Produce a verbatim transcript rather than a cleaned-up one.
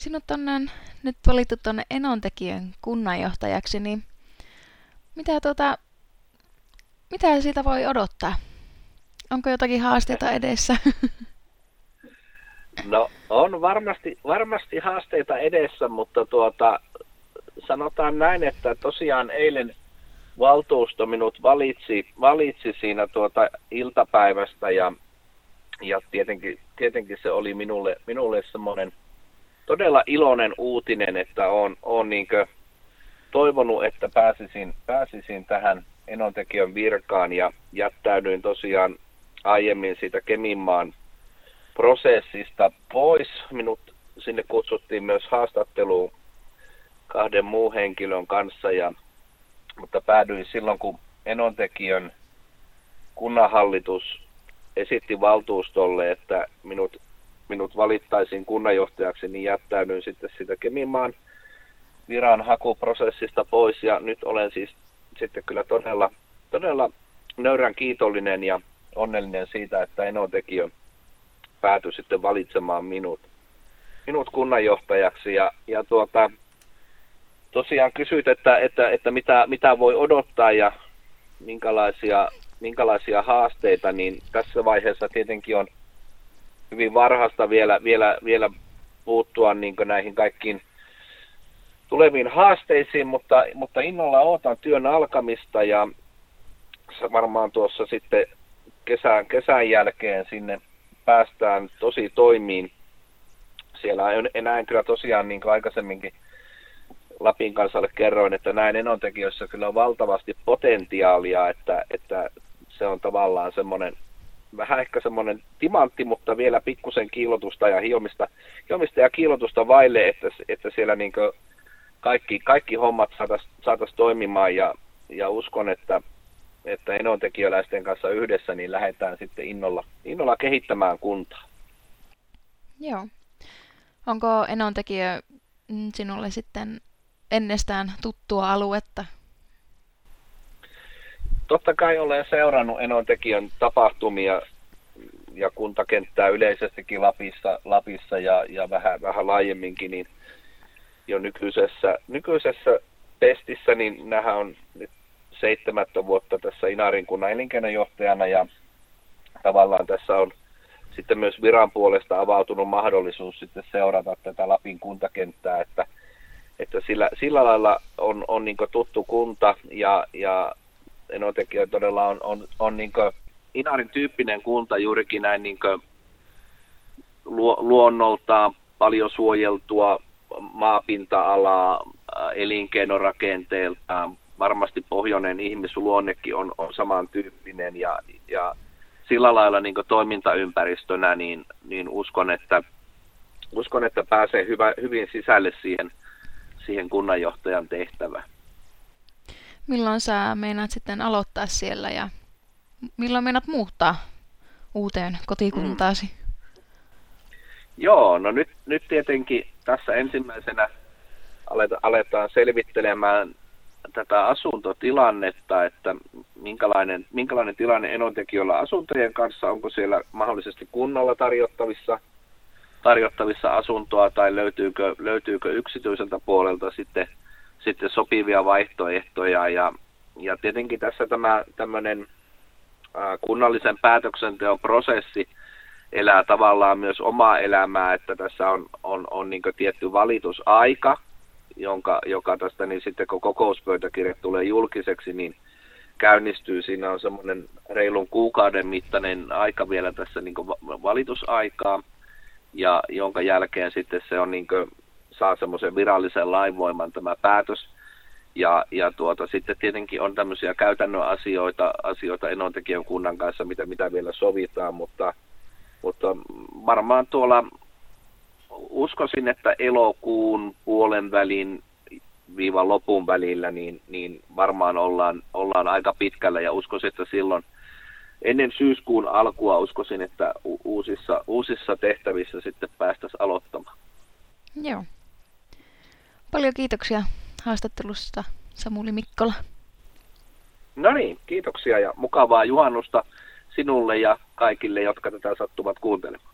sinut on nyt valittu tuonne Enontekiön kunnanjohtajaksi, niin mitä, tuota, mitä siitä voi odottaa? Onko jotakin haasteita edessä? No on varmasti, varmasti haasteita edessä, mutta tuota, sanotaan näin, että tosiaan eilen valtuusto minut valitsi, valitsi siinä tuota iltapäivästä ja, ja tietenkin, tietenkin se oli minulle, minulle semmoinen todella iloinen uutinen, että olen, olen niinkö toivonut, että pääsisin, pääsisin tähän Enontekiön virkaan ja jättäydyin tosiaan aiemmin siitä Keminmaan prosessista pois. Minut sinne kutsuttiin myös haastatteluun kahden muun henkilön kanssa, ja, mutta päädyin silloin, kun Enontekiön kunnanhallitus esitti valtuustolle, että minut, minut valittaisiin kunnanjohtajaksi, niin jättäydyin sitten sitä Keminmaan viran hakuprosessista pois, ja nyt olen siis sitten kyllä todella, todella nöyrän kiitollinen ja onnellinen siitä, että Enontekiö päätyi sitten valitsemaan minut, minut kunnanjohtajaksi. Ja, ja tuota, tosiaan kysyit, että, että, että mitä, mitä voi odottaa ja minkälaisia, minkälaisia haasteita, niin tässä vaiheessa tietenkin on hyvin varhaista vielä, vielä, vielä puuttua niin kuin näihin kaikkiin tuleviin haasteisiin, mutta, mutta innolla odotan työn alkamista ja varmaan tuossa sitten kesän, kesän jälkeen sinne päästään tosi toimiin. Siellä näen kyllä tosiaan, niin kuin aikaisemminkin Lapin kansalle kerroin, että näin Enontekiössä kyllä on valtavasti potentiaalia, että, että se on tavallaan semmoinen vähän ehkä semmoinen timantti, mutta vielä pikkusen kiilotusta ja hiomista, hiomista ja kiilotusta vaille, että, että siellä niin kuin kaikki, kaikki hommat saataisiin saatais toimimaan ja, ja uskon, että että enontekiöläisten kanssa yhdessä, niin lähdetään sitten innolla, innolla kehittämään kuntaa. Joo. Onko Enontekiö sinulle sitten ennestään tuttua aluetta? Totta kai olen seurannut Enontekiön tapahtumia ja kuntakenttää yleisestikin Lapissa, Lapissa ja, ja vähän, vähän laajemminkin, niin jo nykyisessä, nykyisessä pestissä, niin nämähän on nyt seitsemättä vuotta tässä Inarin kunnan elinkeinojohtajana ja tavallaan tässä on sitten myös viran puolesta avautunut mahdollisuus sitten seurata tätä Lapin kuntakenttää, että, että sillä, sillä lailla on, on niin kuin tuttu kunta ja, ja Enontekiö todella on, on, on niin kuin Inarin tyyppinen kunta juurikin näin niin kuin luonnoltaan paljon suojeltua maapinta-alaa elinkeinorakenteeltaan. Varmasti pohjoinen ihmisluonnekin on, on samantyyppinen ja, ja sillä lailla niin kuin toimintaympäristönä niin, niin uskon, että, uskon, että pääsee hyvä, hyvin sisälle siihen, siihen kunnanjohtajan tehtävään. Milloin sä meinaat sitten aloittaa siellä ja milloin meinaat muuttaa uuteen kotikuntaasi? Mm. Joo, no nyt, nyt tietenkin tässä ensimmäisenä aletaan selvittelemään tätä asuntotilannetta, että minkälainen, minkälainen tilanne Enontekiöllä asuntojen kanssa, onko siellä mahdollisesti kunnalla tarjottavissa, tarjottavissa asuntoa tai löytyykö, löytyykö yksityiseltä puolelta sitten, sitten sopivia vaihtoehtoja. Ja, ja tietenkin tässä tämä tämmöinen kunnallisen päätöksenteon prosessi elää tavallaan myös omaa elämää, että tässä on, on, on niin kuin tietty valitusaika, jonka, joka tästä niin sitten kun kokouspöytäkirja tulee julkiseksi, niin käynnistyy. Siinä on semmoinen reilun kuukauden mittainen aika vielä tässä niin kuin valitusaikaa, ja jonka jälkeen sitten se on niin kuin, saa semmoisen virallisen lainvoiman tämä päätös. Ja, ja tuota, sitten tietenkin on tämmöisiä käytännön asioita, asioita Enontekiön kunnan kanssa, mitä, mitä vielä sovitaan, mutta, mutta varmaan tuolla uskoisin, että elokuun puolen välin viiva lopun välillä niin, niin varmaan ollaan, ollaan aika pitkällä ja uskoisin, että silloin ennen syyskuun alkua uskoisin, että uusissa, uusissa tehtävissä sitten päästäisiin aloittamaan. Joo. Paljon kiitoksia haastattelusta, Samuli Mikkola. No niin, kiitoksia ja mukavaa juhannusta sinulle ja kaikille, jotka tätä sattuvat kuuntelemaan.